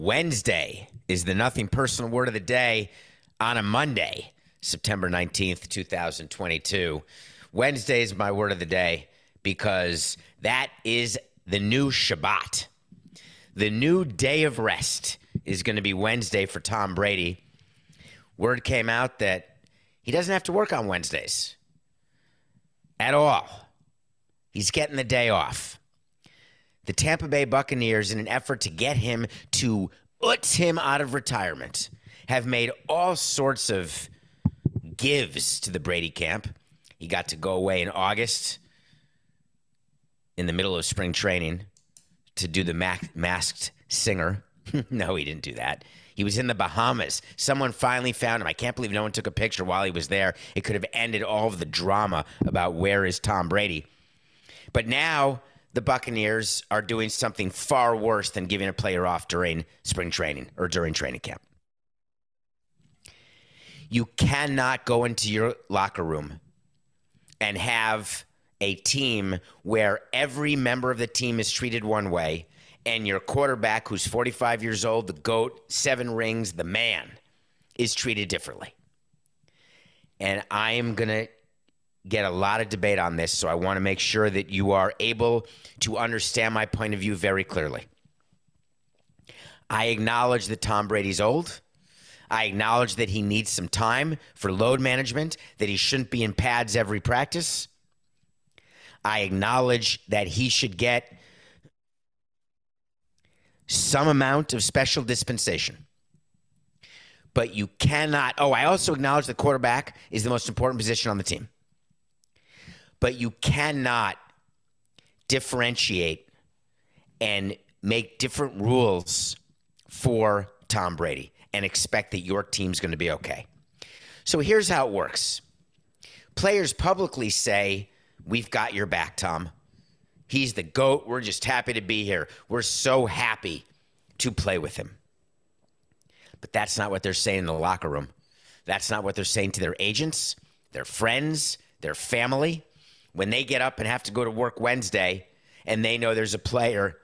Wednesday is the Nothing Personal Word of the Day on a Monday, September 19th, 2022. Wednesday is my word of the day because that is the new Shabbat. The new day of rest is going to be Wednesday for Tom Brady. Word came out that he doesn't have to work on Wednesdays at all. He's getting the day off. The Tampa Bay Buccaneers, in an effort to get him to utz him out of retirement, have made all sorts of gives to the Brady camp. He got to go away in August in the middle of spring training to do the Masked Singer. No, he didn't do that. He was in the Bahamas. Someone finally found him. I can't believe no one took a picture while he was there. It could have ended all of the drama about where is Tom Brady. But now the Buccaneers are doing something far worse than giving a player off during spring training or during training camp. You cannot go into your locker room and have a team where every member of the team is treated one way and your quarterback, who's 45 years old, the GOAT, 7 rings, the man, is treated differently. And I am going to get a lot of debate on this, so I want to make sure that you are able to understand my point of view very clearly. I acknowledge that Tom Brady's old. I acknowledge that he needs some time for load management, that he shouldn't be in pads every practice. I acknowledge that he should get some amount of special dispensation. But you cannot... Oh, I also acknowledge the quarterback is the most important position on the team. But you cannot differentiate and make different rules for Tom Brady and expect that your team's going to be okay. So here's how it works. Players publicly say, "We've got your back, Tom. He's the GOAT. We're just happy to be here. We're so happy to play with him." But that's not what they're saying in the locker room. That's not what they're saying to their agents, their friends, their family. When they get up and have to go to work Wednesday and they know there's a player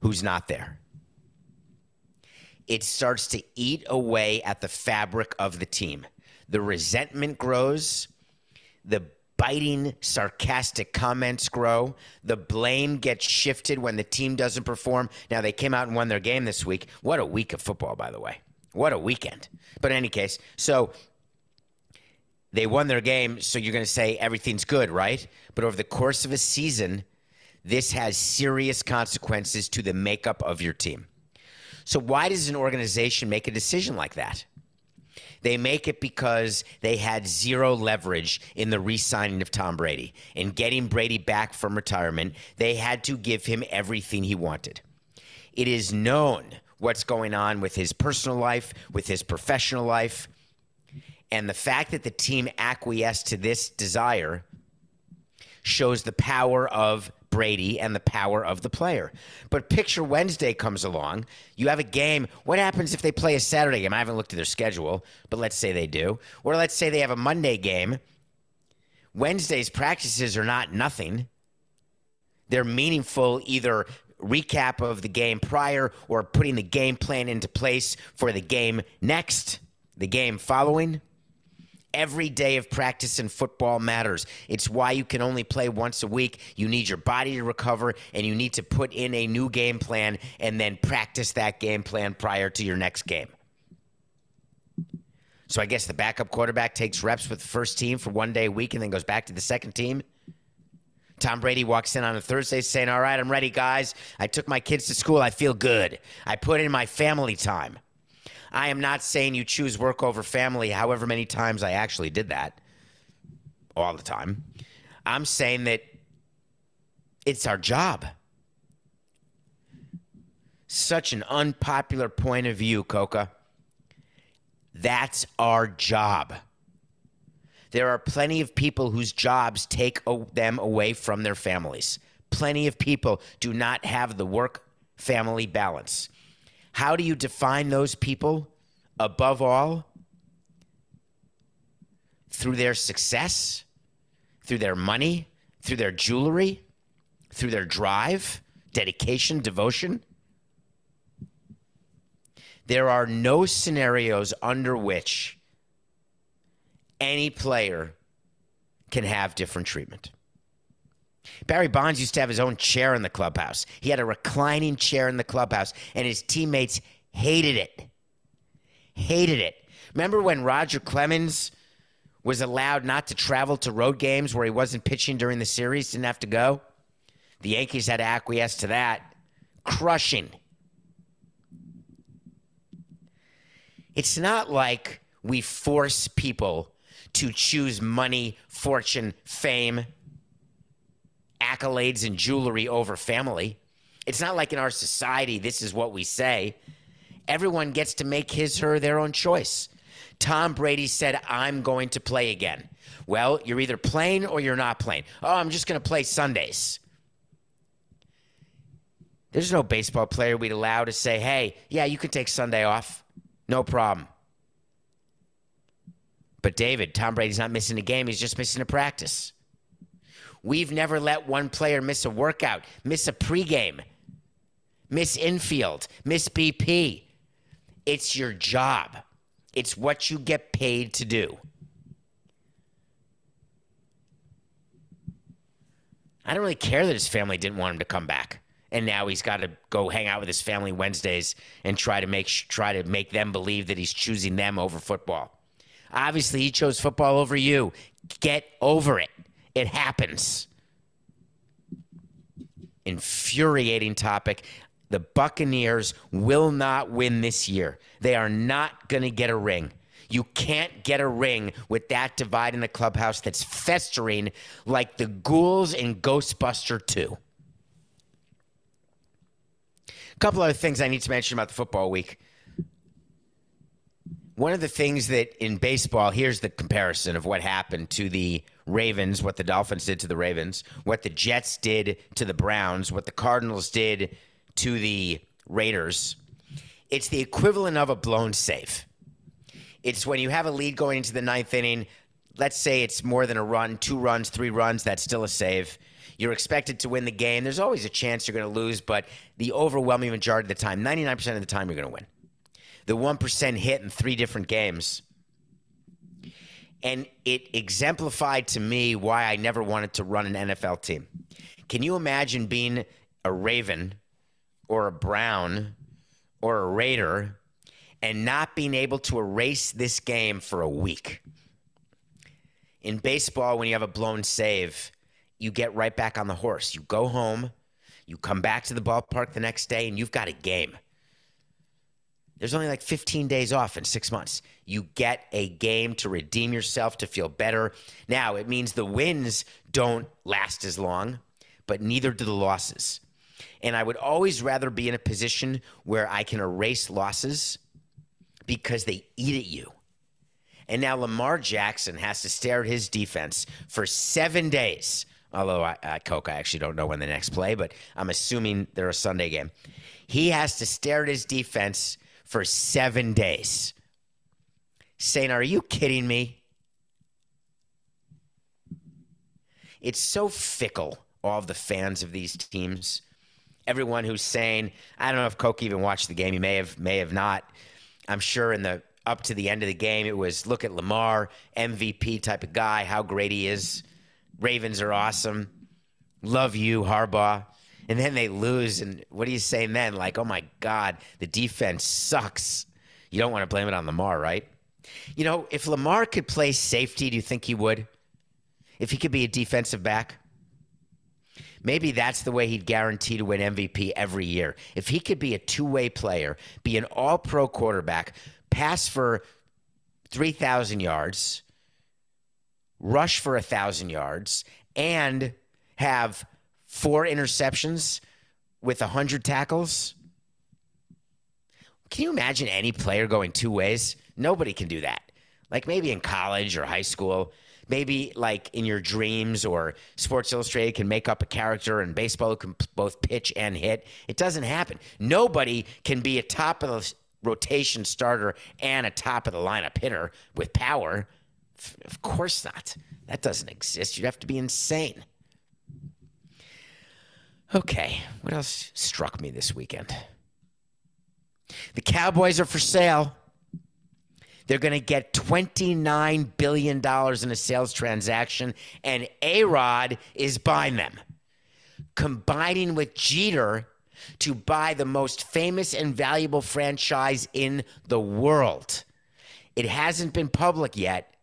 who's not there, it starts to eat away at the fabric of the team. The resentment grows. The biting, sarcastic comments grow. The blame gets shifted when the team doesn't perform. Now, they came out and won their game this week. What a week of football, by the way. What a weekend. But in any case, so they won their game, so you're going to say everything's good, right? But over the course of a season, this has serious consequences to the makeup of your team. So why does an organization make a decision like that? They make it because they had zero leverage in the re-signing of Tom Brady. In getting Brady back from retirement, they had to give him everything he wanted. It is known what's going on with his personal life, with his professional life. And the fact that the team acquiesced to this desire shows the power of Brady and the power of the player. But picture Wednesday comes along. You have a game. What happens if they play a Saturday game? I haven't looked at their schedule, but let's say they do. Or let's say they have a Monday game Wednesday's practices are not nothing. They're meaningful, either recap of the game prior or putting the game plan into place for the game next, the game following. Every day of practice in football matters. It's why you can only play once a week. You need your body to recover, and you need to put in a new game plan and then practice that game plan prior to your next game. So I guess the backup quarterback takes reps with the first team for 1 day a week and then goes back to the second team. Tom Brady walks in on a Thursday saying, all right, I'm ready, guys. I took my kids to school. I feel good. I put in my family time. I am not saying you choose work over family, however many times I actually did that, all the time. I'm saying that it's our job. Such an unpopular point of view, Coca. That's our job. There are plenty of people whose jobs take them away from their families. Plenty of people do not have the work-family balance. How do you define those people? Above all, through their success, through their money, through their jewelry, through their drive, dedication, devotion. There are no scenarios under which any player can have different treatment. Barry Bonds used to have his own chair in the clubhouse. He had a reclining chair in the clubhouse, and his teammates hated it. Hated it. Remember when Roger Clemens was allowed not to travel to road games where he wasn't pitching during the series, didn't have to go? The Yankees had to acquiesce to that. Crushing. It's not like we force people to choose money, fortune, fame, accolades and jewelry over family. It's not like in our society, this is what we say. Everyone gets to make his, her, their own choice. Tom Brady said, I'm going to play again. Well, you're either playing or you're not playing. Oh, I'm just going to play Sundays. There's no baseball player we'd allow to say, hey, yeah, you can take Sunday off. No problem. But David, Tom Brady's not missing a game. He's just missing a practice. We've never let one player miss a workout, miss a pregame, miss infield, miss BP. It's your job. It's what you get paid to do. I don't really care that his family didn't want him to come back, and now he's got to go hang out with his family Wednesdays and try to make them believe that he's choosing them over football. Obviously, he chose football over you. Get over it. It happens. Infuriating topic. The Buccaneers will not win this year. They are not going to get a ring. You can't get a ring with that divide in the clubhouse that's festering like the ghouls in Ghostbuster 2. A couple other things I need to mention about the football week. One of the things that in baseball, here's the comparison of what happened to the Ravens, what the Dolphins did to the Ravens, what the Jets did to the Browns, what the Cardinals did to the Raiders. It's the equivalent of a blown save. It's when you have a lead going into the ninth inning. Let's say it's more than a run, 2 runs, 3 runs. That's still a save. You're expected to win the game. There's always a chance you're going to lose, but the overwhelming majority of the time, 99% of the time, you're going to win. The 1% hit in 3 different games. And it exemplified to me why I never wanted to run an NFL team. Can you imagine being a Raven or a Brown or a Raider and not being able to erase this game for a week? In baseball, when you have a blown save, you get right back on the horse. You go home, you come back to the ballpark the next day, and you've got a game. There's only like 15 days off in 6 months. You get a game to redeem yourself, to feel better. Now, it means the wins don't last as long, but neither do the losses. And I would always rather be in a position where I can erase losses because they eat at you. And now Lamar Jackson has to stare at his defense for 7 days. Although, Coke, I actually don't know when the next play, but I'm assuming they're a Sunday game. He has to stare at his defense for 7 days, saying, are you kidding me? It's so fickle, all of the fans of these teams. Everyone who's saying, I don't know if Coca even watched the game. He may have not. I'm sure in the up to the end of the game, it was look at Lamar, MVP type of guy, how great he is. Ravens are awesome. Love you, Harbaugh. And then they lose, and what are you saying then? Like, oh, my God, the defense sucks. You don't want to blame it on Lamar, right? You know, if Lamar could play safety, do you think he would? If he could be a defensive back? Maybe that's the way he'd guarantee to win MVP every year. If he could be a two-way player, be an all-pro quarterback, pass for 3,000 yards, rush for 1,000 yards, and have 4 interceptions with 100 tackles. Can you imagine any player going two ways? Nobody can do that. Like maybe in college or high school, maybe like in your dreams, or Sports Illustrated can make up a character, and baseball can both pitch and hit. It doesn't happen. Nobody can be a top of the rotation starter and a top of the lineup hitter with power. Of course not. That doesn't exist. You'd have to be insane. Okay, what else struck me this weekend? The Cowboys are for sale. They're going to get $29 billion in a sales transaction, and A-Rod is buying them, combining with Jeter to buy the most famous and valuable franchise in the world. It hasn't been public yet,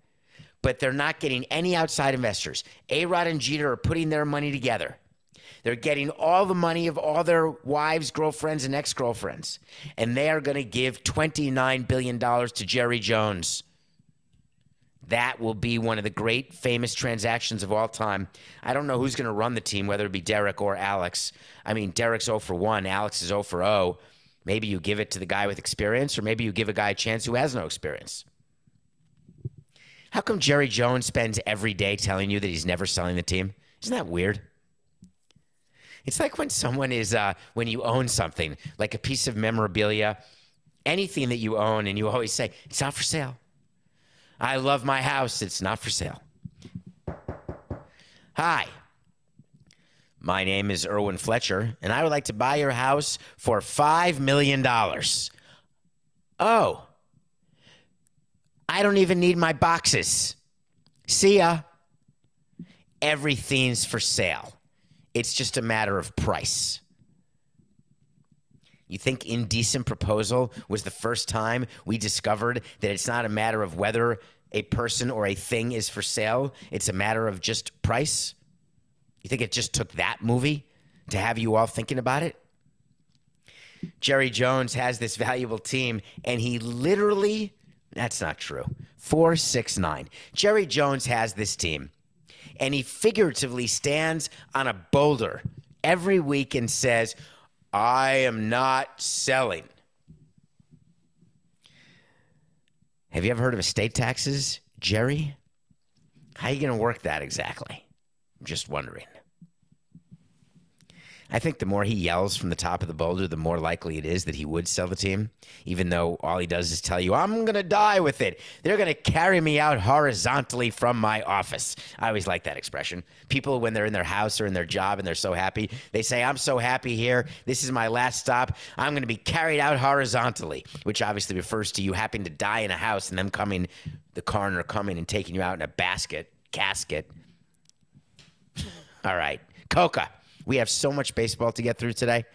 but they're not getting any outside investors. A-Rod and Jeter are putting their money together. They're getting all the money of all their wives, girlfriends, and ex-girlfriends. And they are going to give $29 billion to Jerry Jones. That will be one of the great famous transactions of all time. I don't know who's going to run the team, whether it be Derek or Alex. I mean, Derek's 0 for 1. Alex is 0 for 0. Maybe you give it to the guy with experience, or maybe you give a guy a chance who has no experience. How come Jerry Jones spends every day telling you that he's never selling the team? Isn't that weird? It's like when someone is, when you own something, like a piece of memorabilia, anything that you own, and you always say, it's not for sale. I love my house. It's not for sale. Hi, my name is Erwin Fletcher, and I would like to buy your house for $5 million. Oh, I don't even need my boxes. See ya. Everything's for sale. It's just a matter of price. You think Indecent Proposal was the first time we discovered that it's not a matter of whether a person or a thing is for sale, it's a matter of just price? You think it just took that movie to have you all thinking about it? Jerry Jones has this valuable team, and he literally, that's not true, 469. Jerry Jones has this team, and he figuratively stands on a boulder every week and says, I am not selling. Have you ever heard of estate taxes, Jerry? How are you going to work that exactly? I'm just wondering. I think the more he yells from the top of the boulder, the more likely it is that he would sell the team, even though all he does is tell you, I'm going to die with it. They're going to carry me out horizontally from my office. I always like that expression. People, when they're in their house or in their job and they're so happy, they say, I'm so happy here. This is my last stop. I'm going to be carried out horizontally, which obviously refers to you having to die in a house and them coming, the coroner coming and taking you out in a casket. All right, Coca. We have so much baseball to get through today.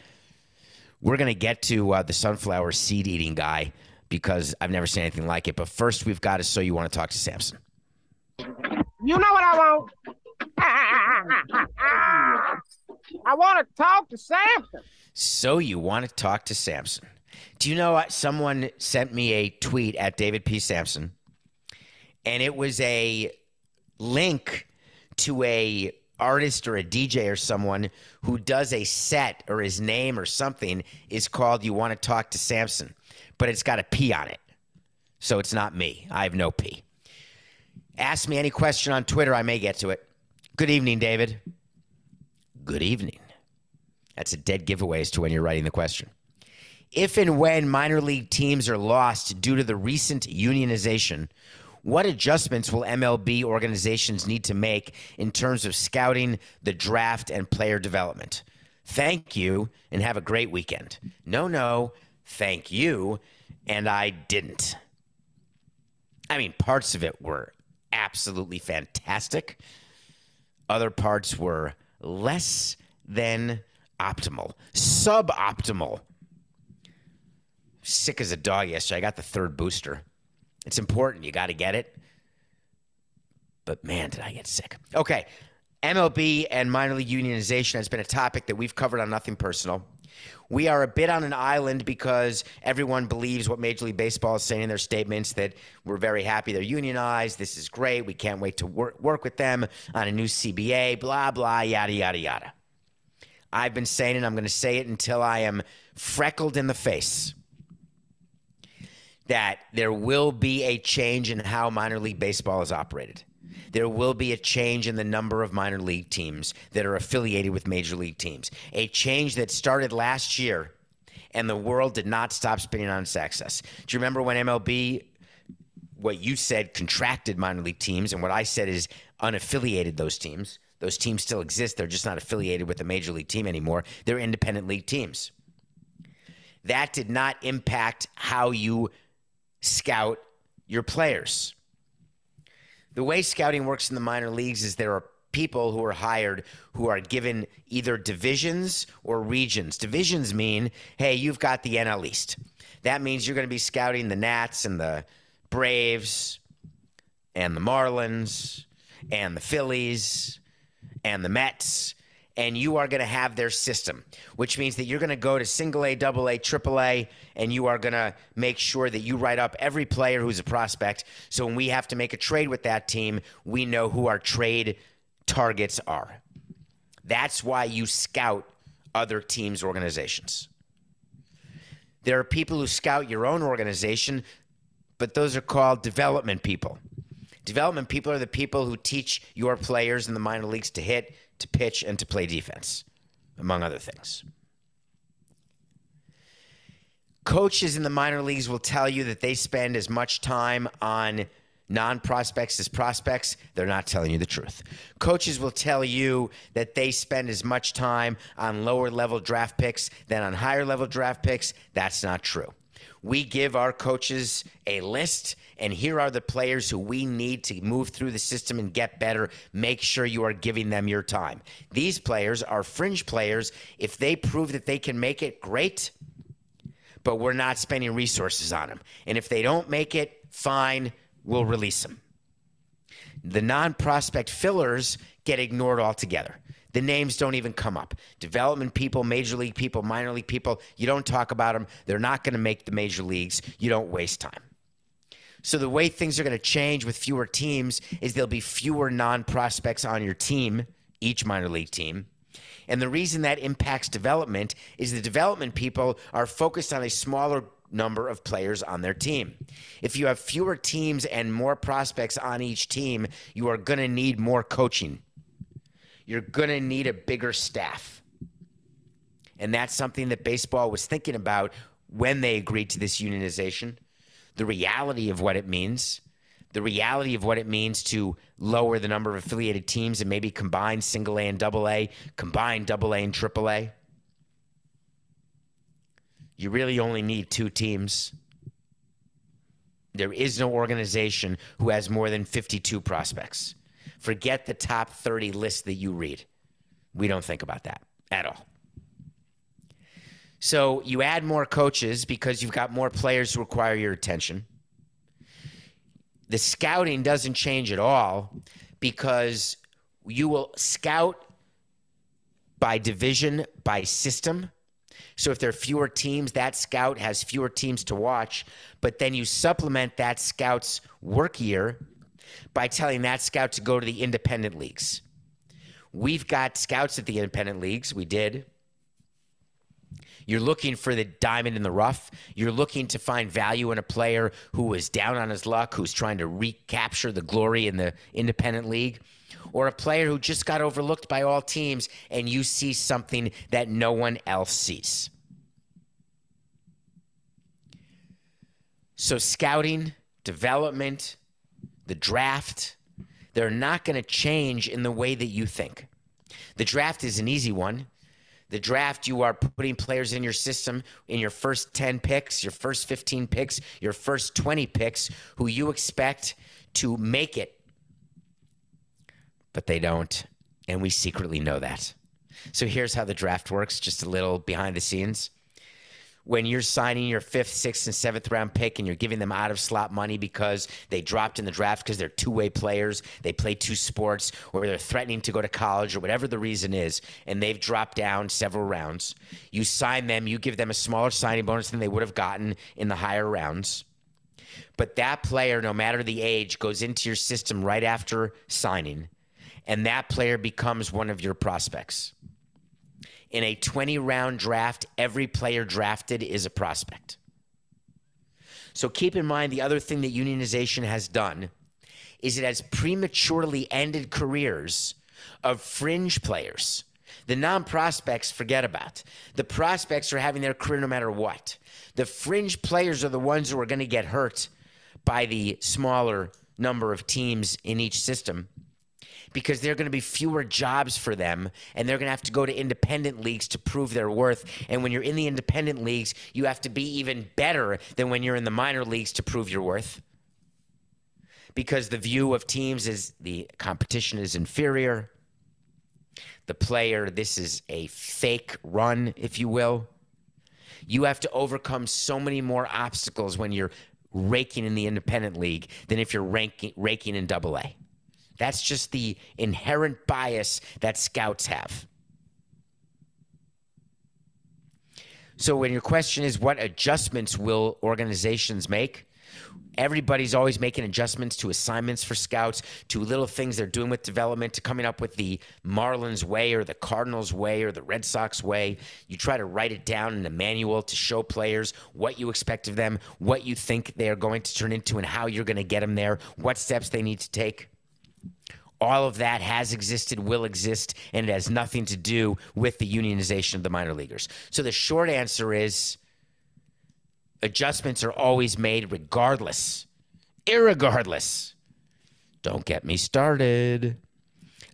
We're going to get to the sunflower seed-eating guy because I've never seen anything like it. But first, we've got to So You Want to Talk to Samson. You know what I want? I want to talk to Samson. So You Want to Talk to Samson. Do you know someone sent me a tweet at David P. Samson, and it was a link to a artist or a DJ or someone who does a set, or his name or something is called You Want to Talk to Samson, but it's got a P on it. So it's not me. I have no P. Ask me any question on Twitter. I may get to it. Good evening, David. Good evening. That's a dead giveaway as to when you're writing the question. If and when minor league teams are lost due to the recent unionization, What adjustments will MLB organizations need to make in terms of scouting, the draft, and player development? Thank you, and have a great weekend. No, thank you, and I didn't. I mean, parts of it were absolutely fantastic. Other parts were less than optimal, suboptimal. Sick as a dog yesterday. I got the third booster. It's important. You got to get it. But man, did I get sick. Okay. MLB and minor league unionization has been a topic that we've covered on Nothing Personal. We are a bit on an island because everyone believes what Major League Baseball is saying in their statements, that we're very happy they're unionized. This is great. We can't wait to work with them on a new CBA, blah, blah, yada, yada, yada. I've been saying it. I'm going to say it until I am freckled in the face that there will be a change in how minor league baseball is operated. There will be a change in the number of minor league teams that are affiliated with major league teams. A change that started last year, and the world did not stop spinning on its axis. Do you remember when MLB, what you said, contracted minor league teams, and what I said is unaffiliated those teams? Those teams still exist. They're just not affiliated with a major league team anymore. They're independent league teams. That did not impact how you scout your players. The way scouting works in the minor leagues is there are people who are hired who are given either divisions or regions. Divisions mean, hey, you've got the NL East. That means you're going to be scouting the Nats and the Braves and the Marlins and the Phillies and the Mets, and you are going to have their system, which means that you're going to go to single A, double A, triple A, and you are going to make sure that you write up every player who's a prospect. So when we have to make a trade with that team, we know who our trade targets are. That's why you scout other teams' organizations. There are people who scout your own organization, but those are called development people. Development people are the people who teach your players in the minor leagues to hit, to pitch, and to play defense, among other things. Coaches in the minor leagues will tell you that they spend as much time on non-prospects as prospects. They're not telling you the truth. Coaches will tell you that they spend as much time on lower-level draft picks than on higher-level draft picks. That's not true. We give our coaches a list, and here are the players who we need to move through the system and get better. Make sure you are giving them your time. These players are fringe players. If they prove that they can make it, great, but we're not spending resources on them. And if they don't make it, fine, we'll release them. The non-prospect fillers get ignored altogether. The names don't even come up. Development people, major league people, minor league people, you don't talk about them. They're not going to make the major leagues. You don't waste time. So the way things are going to change with fewer teams is there'll be fewer non-prospects on your team, each minor league team. And the reason that impacts development is the development people are focused on a smaller number of players on their team. If you have fewer teams and more prospects on each team, you are going to need more coaching. You're going to need a bigger staff. And that's something that baseball was thinking about when they agreed to this unionization, the reality of what it means, the reality of what it means to lower the number of affiliated teams and maybe combine single A and double A, combine double A and triple A. You really only need two teams. There is no organization who has more than 52 prospects. Forget the top 30 list that you read. We don't think about that at all. So you add more coaches because you've got more players who require your attention. The scouting doesn't change at all because you will scout by division, by system. So if there are fewer teams, that scout has fewer teams to watch, but then you supplement that scout's work year by telling that scout to go to the independent leagues. We've got scouts at the independent leagues. We did. You're looking for the diamond in the rough. You're looking to find value in a player who is down on his luck, who's trying to recapture the glory in the independent league, or a player who just got overlooked by all teams and you see something that no one else sees. So scouting, development, the draft, they're not going to change in the way that you think. The draft is an easy one. The draft, you are putting players in your system in your first 10 picks, your first 15 picks, your first 20 picks, who you expect to make it. But they don't, and we secretly know that. So here's how the draft works, just a little behind the scenes. When you're signing your 5th, 6th, and 7th round pick and you're giving them out of slot money because they dropped in the draft because they're two-way players, they play two sports, or they're threatening to go to college or whatever the reason is, and they've dropped down several rounds, you sign them, you give them a smaller signing bonus than they would have gotten in the higher rounds. But that player, no matter the age, goes into your system right after signing, and that player becomes one of your prospects. In a 20-round draft, every player drafted is a prospect. So keep in mind the other thing that unionization has done is it has prematurely ended careers of fringe players. The non-prospects, forget about. The prospects are having their career no matter what. The fringe players are the ones who are going to get hurt by the smaller number of teams in each system, because there are going to be fewer jobs for them, and they're going to have to go to independent leagues to prove their worth. And when you're in the independent leagues, you have to be even better than when you're in the minor leagues to prove your worth, because the view of teams is the competition is inferior. The player, this is a fake run, if you will. You have to overcome so many more obstacles when you're raking in the independent league than if you're raking in AA. That's just the inherent bias that scouts have. So when your question is what adjustments will organizations make, everybody's always making adjustments to assignments for scouts, to little things they're doing with development, to coming up with the Marlins way or the Cardinals way or the Red Sox way. You try to write it down in a manual to show players what you expect of them, what you think they are going to turn into and how you're going to get them there, what steps they need to take. All of that has existed, will exist, and it has nothing to do with the unionization of the minor leaguers. So the short answer is adjustments are always made regardless. Irregardless. Don't get me started.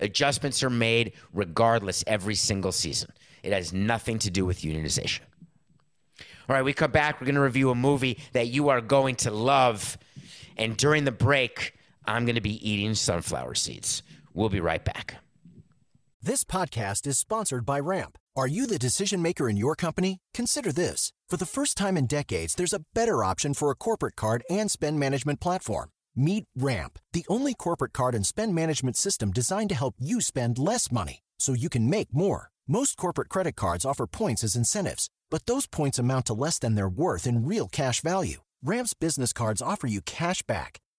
Adjustments are made regardless every single season. It has nothing to do with unionization. All right, we come back. We're going to review a movie that you are going to love. And during the break, I'm going to be eating sunflower seeds. We'll be right back. This podcast is sponsored by Ramp. Are you the decision maker in your company? Consider this. For the first time in decades, there's a better option for a corporate card and spend management platform. Meet Ramp, the only corporate card and spend management system designed to help you spend less money so you can make more. Most corporate credit cards offer points as incentives, but those points amount to less than their worth in real cash value. Ramp's business cards offer you cash back,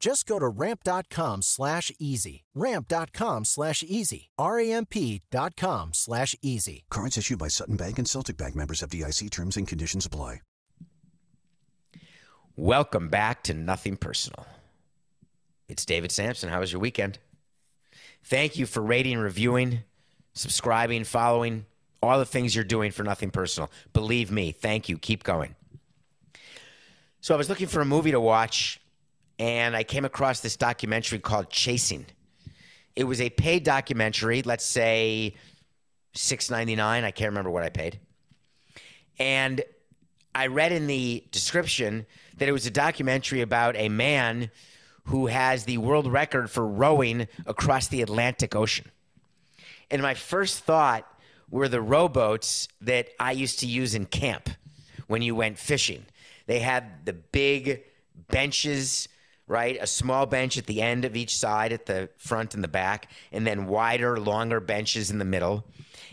Just go to ramp.com/easy. Ramp.com/easy. RAMP.com/easy. Cards issued by Sutton Bank and Celtic Bank, members of DIC. Terms and conditions apply. Welcome back to Nothing Personal. It's David Sampson. How was your weekend? Thank you for rating, reviewing, subscribing, following, all the things you're doing for Nothing Personal. Believe me, thank you. Keep going. So I was looking for a movie to watch, and I came across this documentary called Chasing. It was a paid documentary, let's say $6.99. I can't remember what I paid. And I read in the description that it was a documentary about a man who has the world record for rowing across the Atlantic Ocean. And my first thought were the rowboats that I used to use in camp when you went fishing. They had the big benches, right? A small bench at the end of each side, at the front and the back, and then wider, longer benches in the middle.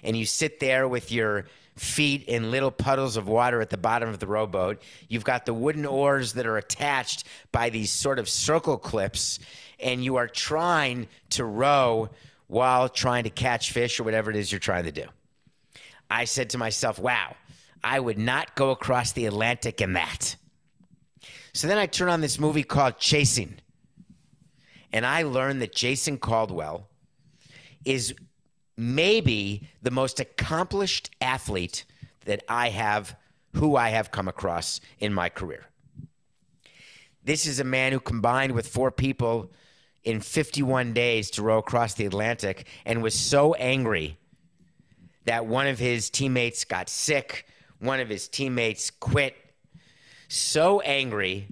And you sit there with your feet in little puddles of water at the bottom of the rowboat. You've got the wooden oars that are attached by these sort of circle clips, and you are trying to row while trying to catch fish or whatever it is you're trying to do. I said to myself, wow, I would not go across the Atlantic in that. So then I turned on this movie called Chasing. And I learned that Jason Caldwell is maybe the most accomplished athlete that I have come across in my career. This is a man who combined with four people in 51 days to row across the Atlantic and was so angry that one of his teammates got sick, one of his teammates quit, so angry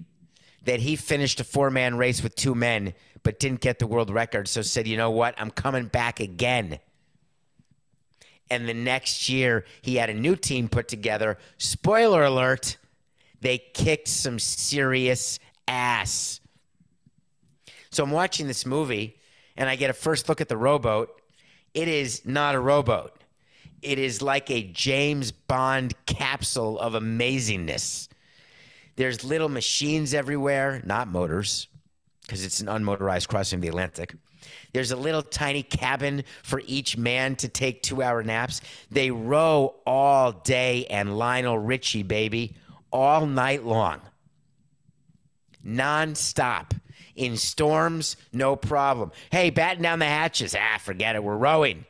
that he finished a four-man race with two men but didn't get the world record, so said, you know what, I'm coming back again. And the next year, he had a new team put together. Spoiler alert, they kicked some serious ass. So I'm watching this movie, and I get a first look at the rowboat. It is not a rowboat. It is like a James Bond capsule of amazingness. There's little machines everywhere, not motors, because it's an unmotorized crossing of the Atlantic. There's a little tiny cabin for each man to take 2-hour naps. They row all day and Lionel Richie, baby, all night long. Non-stop. In storms, no problem. Hey, batten down the hatches. Forget it. We're rowing.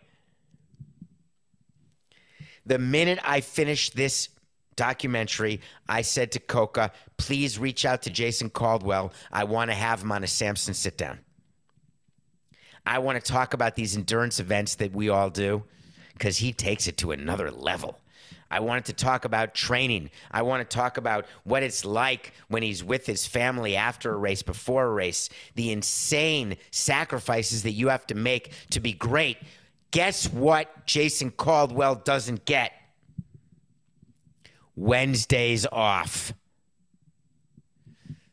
The minute I finished this documentary, I said to Coca, please reach out to Jason Caldwell. I want to have him on a Samson sit-down. I want to talk about these endurance events that we all do because he takes it to another level. I wanted to talk about training. I want to talk about what it's like when he's with his family after a race, before a race, the insane sacrifices that you have to make to be great. Guess what Jason Caldwell doesn't get? Wednesdays off.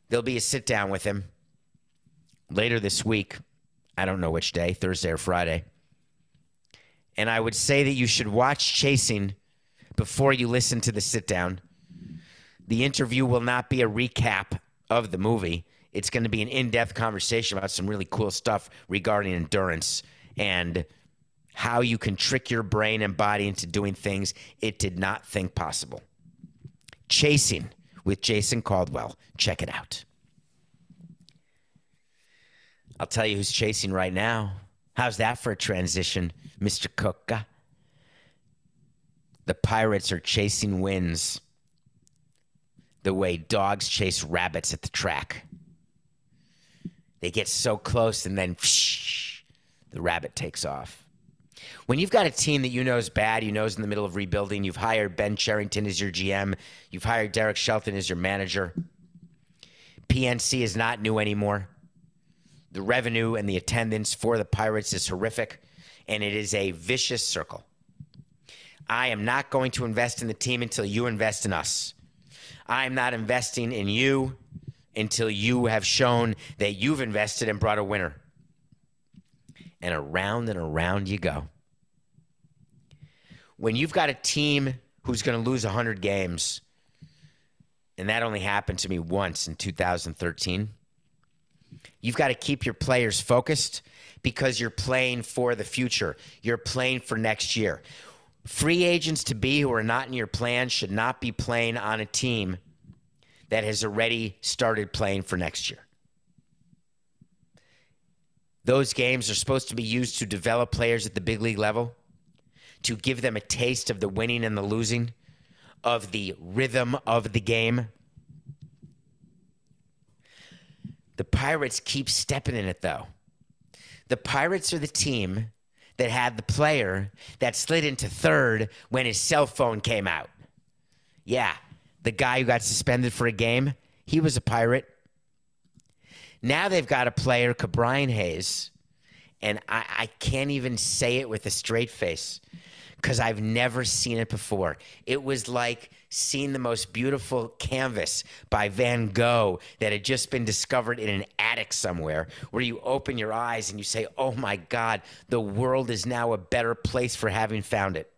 There'll be a sit down with him later this week. I don't know which day, Thursday or Friday. And I would say that you should watch Chasing before you listen to the sit-down. The interview will not be a recap of the movie. It's going to be an in-depth conversation about some really cool stuff regarding endurance and how you can trick your brain and body into doing things it did not think possible. Chasing with Jason Caldwell. Check it out. I'll tell you who's chasing right now. How's that for a transition, Mr. Coca? The Pirates are chasing wins the way dogs chase rabbits at the track. They get so close and then psh, the rabbit takes off. When you've got a team that you know is bad, you know is in the middle of rebuilding, you've hired Ben Cherington as your GM, you've hired Derek Shelton as your manager. PNC is not new anymore. The revenue and the attendance for the Pirates is horrific, and it is a vicious circle. I am not going to invest in the team until you invest in us. I am not investing in you until you have shown that you've invested and brought a winner. And around you go. When you've got a team who's going to lose 100 games, and that only happened to me once in 2013, you've got to keep your players focused because you're playing for the future. You're playing for next year. Free agents to be who are not in your plan should not be playing on a team that has already started playing for next year. Those games are supposed to be used to develop players at the big league level, to give them a taste of the winning and the losing, of the rhythm of the game. The Pirates keep stepping in it, though. The Pirates are the team that had the player that slid into third when his cell phone came out. Yeah, the guy who got suspended for a game, he was a pirate. Now they've got a player, Ke'Bryan Hayes, and I can't even say it with a straight face because I've never seen it before. It was like seeing the most beautiful canvas by Van Gogh that had just been discovered in an attic somewhere, where you open your eyes and you say, oh my God, the world is now a better place for having found it.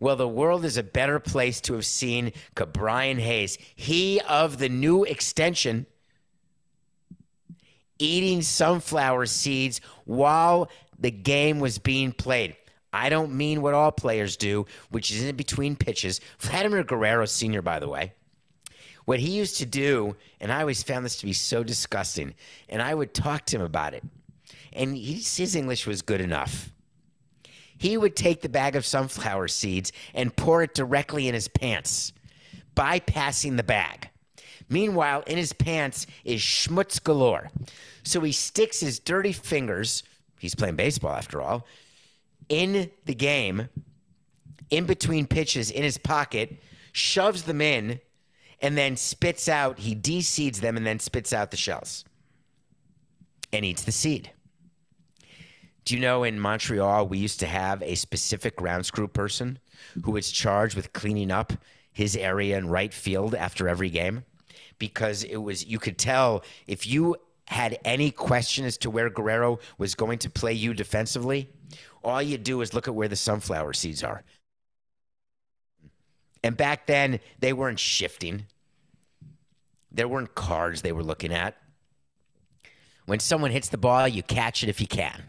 Well, the world is a better place to have seen Ke'Bryan Hayes, he of the new extension, eating sunflower seeds while the game was being played. I don't mean what all players do, which is in between pitches. Vladimir Guerrero Sr., by the way, what he used to do, and I always found this to be so disgusting, and I would talk to him about it, and his English was good enough. He would take the bag of sunflower seeds and pour it directly in his pants, bypassing the bag. Meanwhile, in his pants is schmutz galore. So he sticks his dirty fingers, he's playing baseball after all, in the game, in between pitches, in his pocket, shoves them in, and then spits out, he de-seeds them and then spits out the shells and eats the seed. Do you know in Montreal, we used to have a specific ground crew person who was charged with cleaning up his area in right field after every game? Because it was, you could tell if you had any question as to where Guerrero was going to play you defensively, all you do is look at where the sunflower seeds are. And back then, they weren't shifting. There weren't cards they were looking at. When someone hits the ball, you catch it if you can.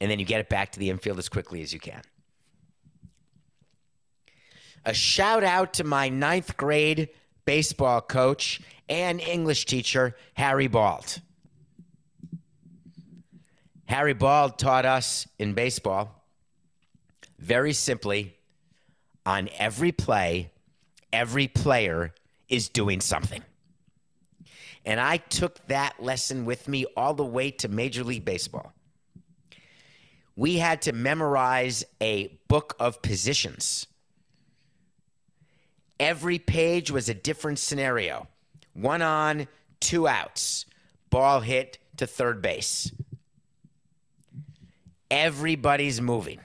And then you get it back to the infield as quickly as you can. A shout out to my 9th grade baseball coach and English teacher, Harry Bald. Harry Bald taught us in baseball, very simply, on every play, every player is doing something. And I took that lesson with me all the way to Major League Baseball. We had to memorize a book of positions. Every page was a different scenario. 1 on, 2 outs. Ball hit to third base. Everybody's moving.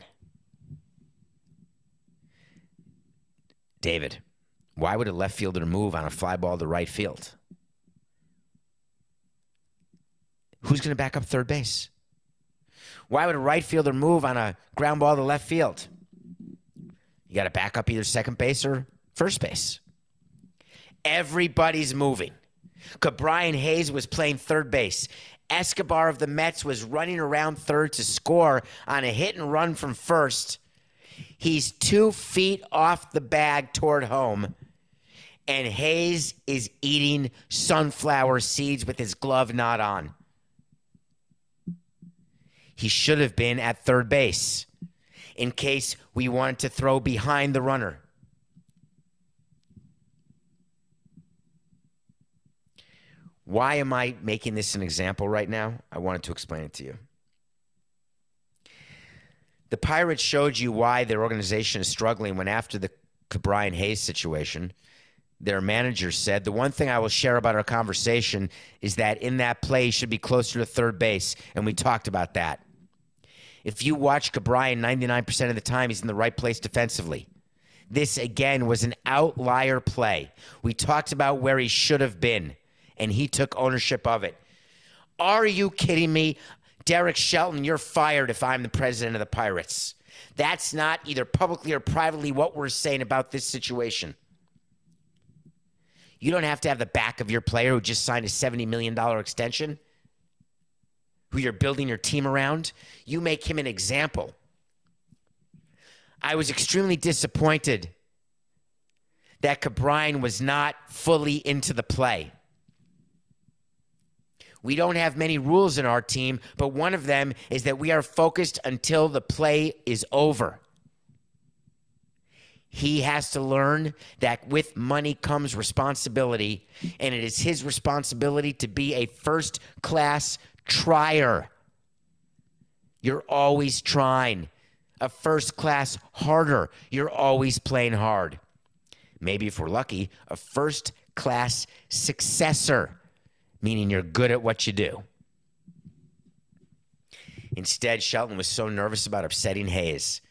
David, why would a left fielder move on a fly ball to right field? Who's going to back up third base? Why would a right fielder move on a ground ball to left field? You got to back up either second base or first base. Everybody's moving. Ke'Bryan Hayes was playing third base. Escobar of the Mets was running around third to score on a hit and run from first. He's 2 feet off the bag toward home, and Hayes is eating sunflower seeds with his glove not on. He should have been at third base in case we wanted to throw behind the runner. Why am I making this an example right now? I wanted to explain it to you. The Pirates showed you why their organization is struggling when after the Ke'Bryan Hayes situation, their manager said, the one thing I will share about our conversation is that in that play, he should be closer to third base, and we talked about that. If you watch Ke'Bryan, 99% of the time, he's in the right place defensively. This, again, was an outlier play. We talked about where he should have been, and he took ownership of it. Are you kidding me? Derek Shelton, you're fired if I'm the president of the Pirates. That's not either publicly or privately what we're saying about this situation. You don't have to have the back of your player who just signed a $70 million extension, who you're building your team around. You make him an example. I was extremely disappointed that Ke'Bryan was not fully into the play. We don't have many rules in our team, but one of them is that we are focused until the play is over. He has to learn that with money comes responsibility, and it is his responsibility to be a first-class trier. You're always trying. A first-class harder. You're always playing hard. Maybe if we're lucky, a first-class successor, meaning you're good at what you do. Instead, Shelton was so nervous about upsetting Hayes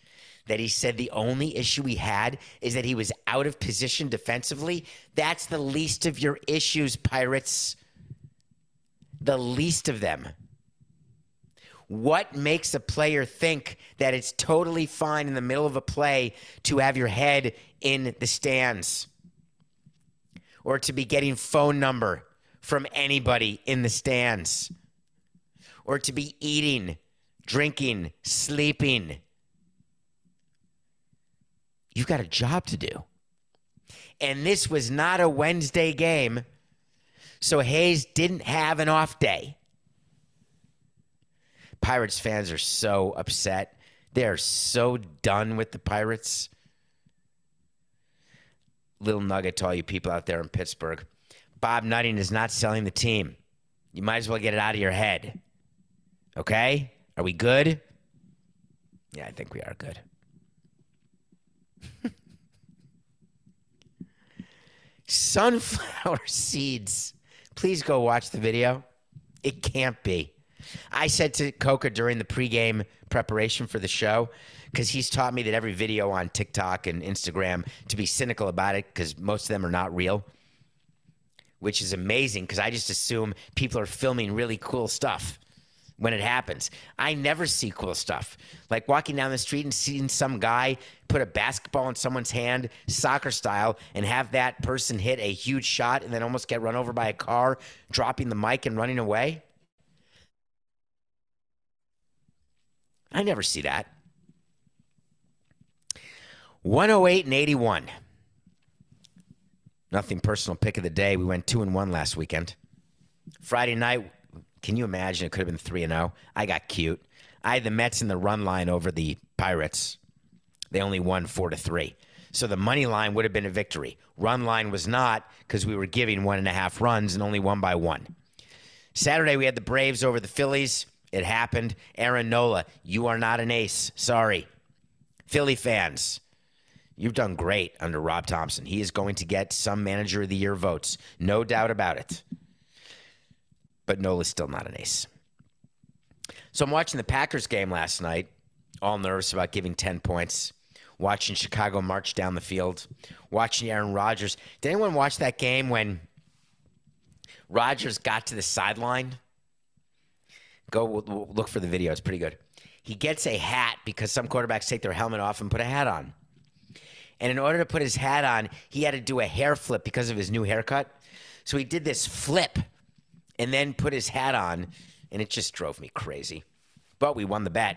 that he said the only issue he had is that he was out of position defensively. That's the least of your issues, Pirates. The least of them. What makes a player think that it's totally fine in the middle of a play to have your head in the stands or to be getting phone number from anybody in the stands? or to be eating, drinking, sleeping. You've got a job to do. And this was not a Wednesday game, so Hayes didn't have an off day. Pirates fans are so upset. They're so done with the Pirates. Little nugget to all you people out there in Pittsburgh. Bob Nutting is not selling the team. You might as well get it out of your head. Okay? Are we good? Yeah, I think we are good. Sunflower seeds. Please go watch the video. It can't be. I said to Coca during the pregame preparation for the show, because he's taught me that every video on TikTok and Instagram to be cynical about it, because most of them are not real, which is amazing because I just assume people are filming really cool stuff when it happens. I never see cool stuff. Like walking down the street and seeing some guy put a basketball in someone's hand, soccer style, and have that person hit a huge shot and then almost get run over by a car, dropping the mic and running away. I never see that. 108-81. Nothing personal pick of the day. We went 2-1 last weekend. Friday night, can you imagine? It could have been 3-0. I got cute. I had the Mets in the run line over the Pirates. They only won 4-3. So the money line would have been a victory. Run line was not, because we were giving 1.5 runs and only won by 1. Saturday, we had the Braves over the Phillies. It happened. Aaron Nola, you are not an ace. Sorry. Philly fans, you've done great under Rob Thompson. He is going to get some Manager of the Year votes. No doubt about it. But Nola's still not an ace. So I'm watching the Packers game last night, all nervous about giving 10 points, watching Chicago march down the field, watching Aaron Rodgers. Did anyone watch that game when Rodgers got to the sideline? Go look for the video. It's pretty good. He gets a hat because some quarterbacks take their helmet off and put a hat on. And in order to put his hat on, he had to do a hair flip because of his new haircut. So he did this flip and then put his hat on, and it just drove me crazy. But we won the bet.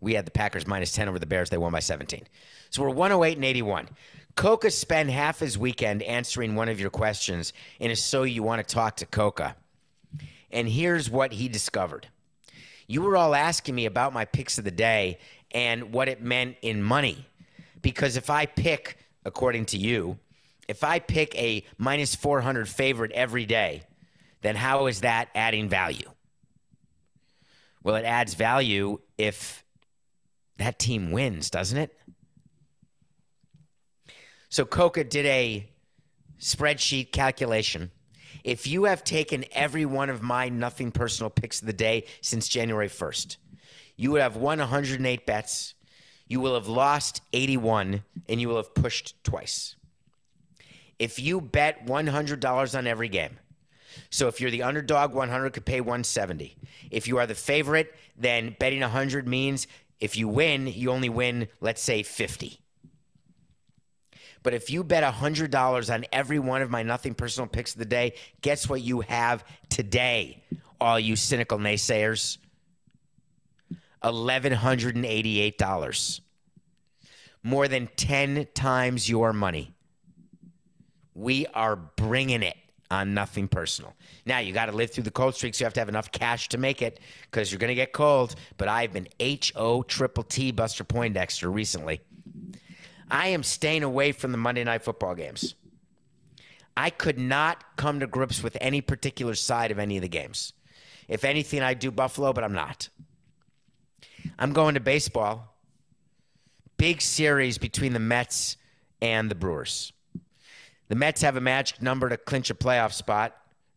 We had the Packers minus 10 over the Bears. They won by 17. So we're 108-81. Coca spent half his weekend answering one of your questions in a So You Want to Talk to Coca. And here's what he discovered. You were all asking me about my picks of the day and what it meant in money. Because if I pick, according to you, if I pick a minus 400 favorite every day, then how is that adding value? Well, it adds value if that team wins, doesn't it? So Coca did a spreadsheet calculation. If you have taken every one of my nothing personal picks of the day since January 1st, you would have won 108 bets, you will have lost 81, and you will have pushed twice. If you bet $100 on every game, so if you're the underdog, 100 could pay 170. If you are the favorite, then betting 100 means if you win, you only win, let's say, 50. But if you bet $100 on every one of my nothing personal picks of the day, guess what you have today, all you cynical naysayers? $1,188. More than 10 times your money. We are bringing it on nothing personal. Now, you got to live through the cold streaks. You have to have enough cash to make it because you're going to get cold. But I've been H-O-Triple-T Buster Poindexter recently. I am staying away from the Monday Night Football games. I could not come to grips with any particular side of any of the games. If anything, I do Buffalo, but I'm not. I'm going to baseball. Big series between the Mets and the Brewers. The Mets have a magic number to clinch a playoff spot,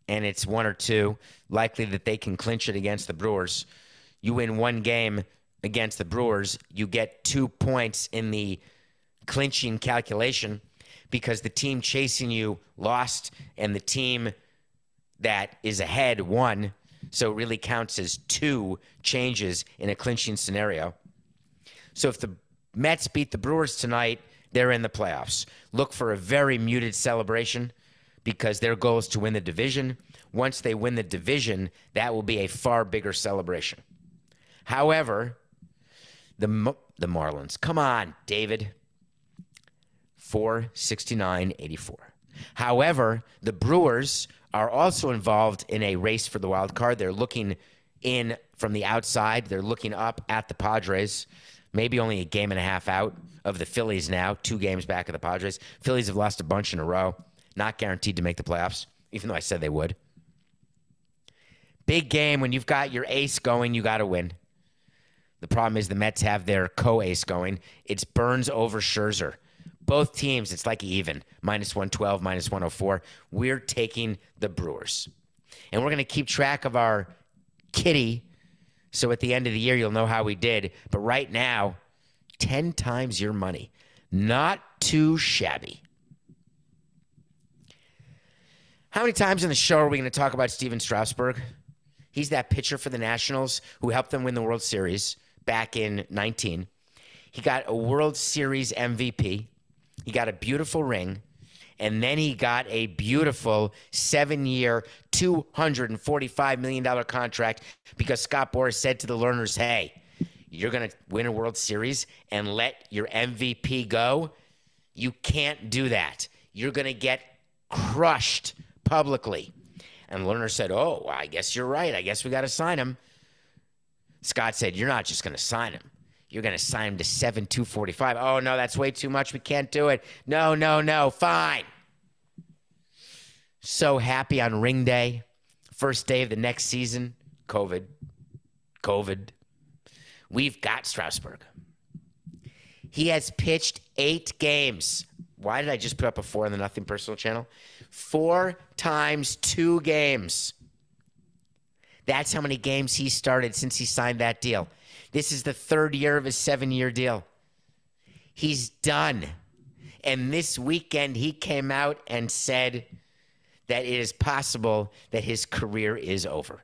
and it's 1 or 2. Likely that they can clinch it against the Brewers. You win one game against the Brewers, you get 2 points in the clinching calculation because the team chasing you lost and the team that is ahead won. So it really counts as 2 changes in a clinching scenario. So if the Mets beat the Brewers tonight, they're in the playoffs. Look for a very muted celebration because their goal is to win the division. Once they win the division, that will be a far bigger celebration. However, the Marlins, come on, David, 469.84. However, the Brewers are also involved in a race for the wild card. They're looking in from the outside. They're looking up at the Padres, maybe only a game and a half out of the Phillies now, 2 games back of the Padres. Phillies have lost a bunch in a row, not guaranteed to make the playoffs, even though I said they would. Big game. When you've got your ace going, you got to win. The problem is the Mets have their co-ace going. It's Burns over Scherzer. Both teams, it's like even, minus 112, minus 104. We're taking the Brewers. And we're going to keep track of our kitty, so at the end of the year, you'll know how we did. But right now, 10 times your money. Not too shabby. How many times in the show are we going to talk about Steven Strasburg? He's that pitcher for the Nationals who helped them win the World Series back in 19. He got a World Series MVP. He got a beautiful ring, and then he got a beautiful 7-year, $245 million contract because Scott Boras said to the Lerners, hey, you're going to win a World Series and let your MVP go? You can't do that. You're going to get crushed publicly. And Lerner said, oh, I guess you're right. I guess we got to sign him. Scott said, you're not just going to sign him. You're going to sign him to $7,245. Oh, no, that's way too much. We can't do it. No, fine. So happy on ring day. First day of the next season. COVID. We've got Strasburg. He has pitched 8 games. Why did I just put up a 4 on the Nothing Personal channel? 4 times 2 games. That's how many games he started since he signed that deal. This is the 3rd year of his 7-year deal. He's done. And this weekend, he came out and said that it is possible that his career is over.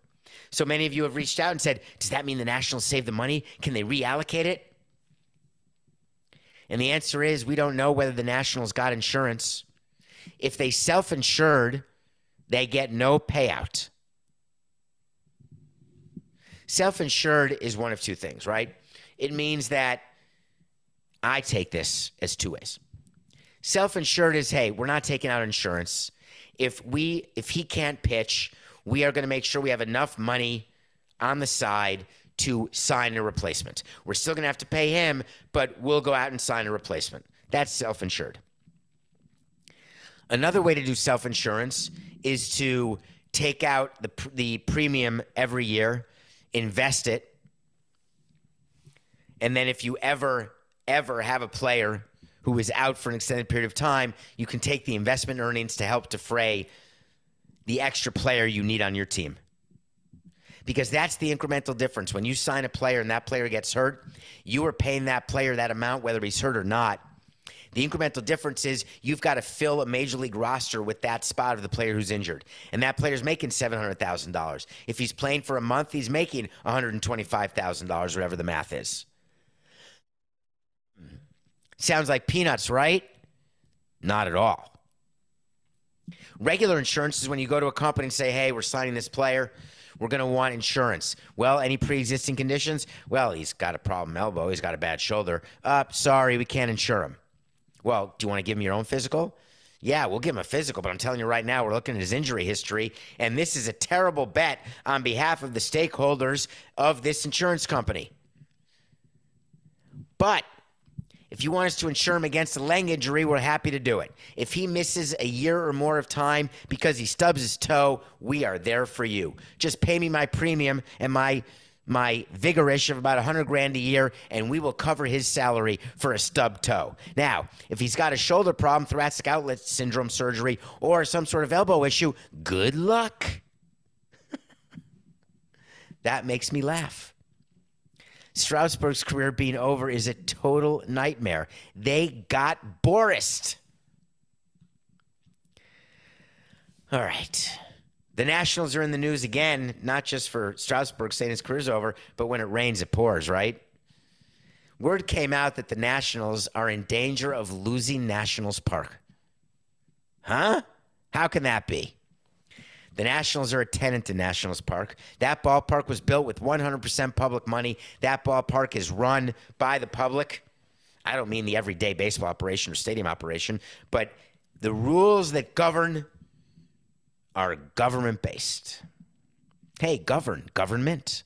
So many of you have reached out and said, does that mean the Nationals save the money? Can they reallocate it? And the answer is we don't know whether the Nationals got insurance. If they self-insured, they get no payout. Self-insured is one of 2 things, right? It means that I take this as 2 ways. Self-insured is, hey, we're not taking out insurance. If he can't pitch, we are going to make sure we have enough money on the side to sign a replacement. We're still going to have to pay him, but we'll go out and sign a replacement. That's self-insured. Another way to do self-insurance is to take out the premium every year, invest it, and then if you ever have a player who is out for an extended period of time, you can take the investment earnings to help defray the extra player you need on your team. Because that's the incremental difference. When you sign a player and that player gets hurt, you are paying that player that amount whether he's hurt or not. The incremental difference is you've got to fill a major league roster with that spot of the player who's injured. And that player's making $700,000. If he's playing for a month, he's making $125,000, whatever the math is. Sounds like peanuts, right? Not at all. Regular insurance is when you go to a company and say, hey, we're signing this player. We're going to want insurance. Well, any pre-existing conditions? Well, he's got a problem elbow. He's got a bad shoulder. Sorry, we can't insure him. Well, do you want to give him your own physical? Yeah, we'll give him a physical, but I'm telling you right now, we're looking at his injury history, and this is a terrible bet on behalf of the stakeholders of this insurance company. But if you want us to insure him against a leg injury, we're happy to do it. If he misses a year or more of time because he stubs his toe, we are there for you. Just pay me my premium and my vigorish of about $100,000 a year, and we will cover his salary for a stubbed toe. Now, if he's got a shoulder problem, thoracic outlet syndrome surgery, or some sort of elbow issue, good luck. That makes me laugh. Strasburg's career being over is a total nightmare. They got Borised. All right. The Nationals are in the news again, not just for Strasburg saying his career's over, but when it rains, it pours, right? Word came out that the Nationals are in danger of losing Nationals Park. Huh? How can that be? The Nationals are a tenant in Nationals Park. That ballpark was built with 100% public money. That ballpark is run by the public. I don't mean the everyday baseball operation or stadium operation, but the rules that govern are government-based. Hey, government.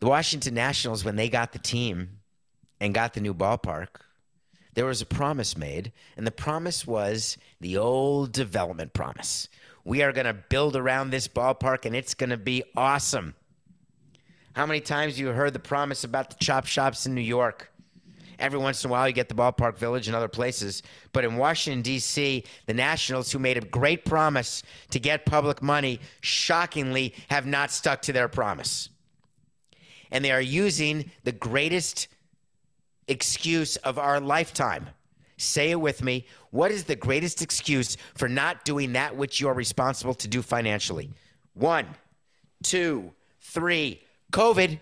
The Washington Nationals, when they got the team and got the new ballpark, there was a promise made, and the promise was the old development promise. We are going to build around this ballpark, and it's going to be awesome. How many times have you heard the promise about the chop shops in New York? Every once in a while, you get the Ballpark Village and other places. But in Washington, D.C., the Nationals, who made a great promise to get public money, shockingly have not stuck to their promise. And they are using the greatest excuse of our lifetime. Say it with me. What is the greatest excuse for not doing that which you are responsible to do financially? 1, 2, 3, COVID.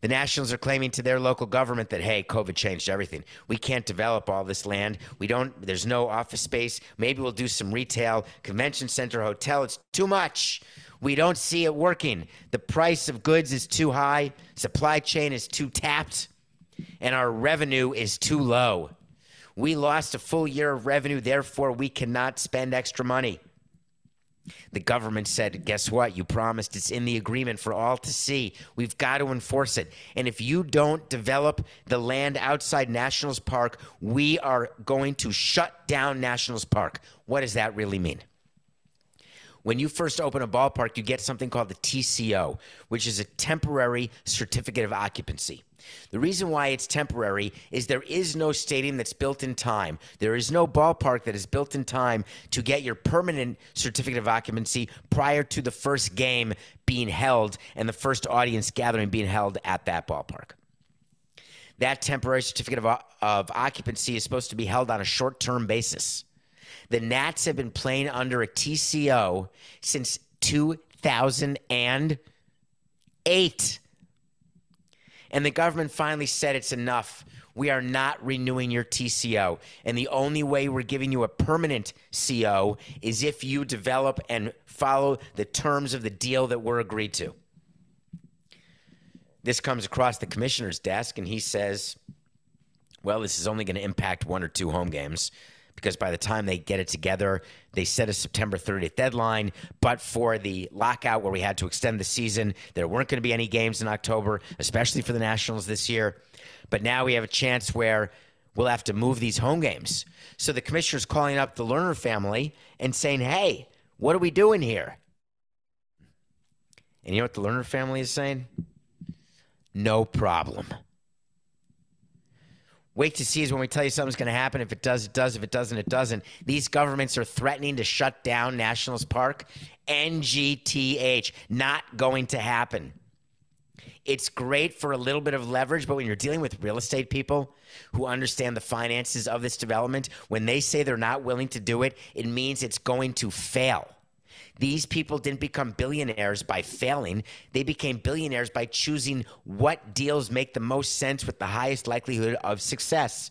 The Nationals are claiming to their local government that, hey, COVID changed everything. We can't develop all this land. There's no office space. Maybe we'll do some retail, convention center, hotel. It's too much. We don't see it working. The price of goods is too high. Supply chain is too tapped. And our revenue is too low. We lost a full year of revenue. Therefore, we cannot spend extra money. The government said, guess what? You promised. It's in the agreement for all to see. We've got to enforce it. And if you don't develop the land outside Nationals Park, we are going to shut down Nationals Park. What does that really mean? When you first open a ballpark, you get something called the TCO, which is a temporary certificate of occupancy. The reason why it's temporary is there is no stadium that's built in time. There is no ballpark that is built in time to get your permanent certificate of occupancy prior to the first game being held and the first audience gathering being held at that ballpark. That temporary certificate of occupancy is supposed to be held on a short-term basis. The Nats have been playing under a TCO since 2008. And the government finally said it's enough. We are not renewing your TCO. And the only way we're giving you a permanent CO is if you develop and follow the terms of the deal that were agreed to. This comes across the commissioner's desk, and he says, well, this is only going to impact 1 or 2 home games because by the time they get it together, they set a September 30th deadline. But for the lockout where we had to extend the season, there weren't going to be any games in October, especially for the Nationals this year. But now we have a chance where we'll have to move these home games. So the commissioner's calling up the Lerner family and saying, hey, what are we doing here? And you know what the Lerner family is saying? No problem. Wait to see is when we tell you something's going to happen. If it does, it does. If it doesn't, it doesn't. These governments are threatening to shut down Nationals Park. NGTH, not going to happen. It's great for a little bit of leverage, but when you're dealing with real estate people who understand the finances of this development, when they say they're not willing to do it, it means it's going to fail. These people didn't become billionaires by failing. They became billionaires by choosing what deals make the most sense with the highest likelihood of success.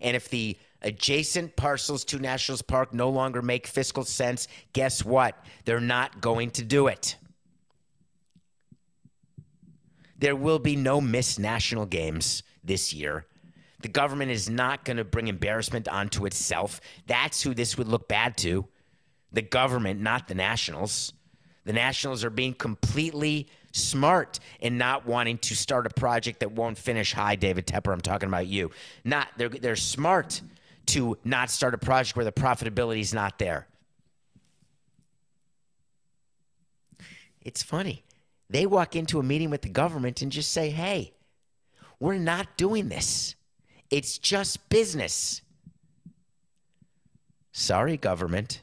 And if the adjacent parcels to Nationals Park no longer make fiscal sense, guess what? They're not going to do it. There will be no missed national games this year. The government is not going to bring embarrassment onto itself. That's who this would look bad to. The government, not the Nationals. The Nationals are being completely smart in not wanting to start a project that won't finish. Hi, David Tepper, I'm talking about you. They're smart to not start a project where the profitability is not there. It's funny. They walk into a meeting with the government and just say, hey, we're not doing this. It's just business. Sorry, government.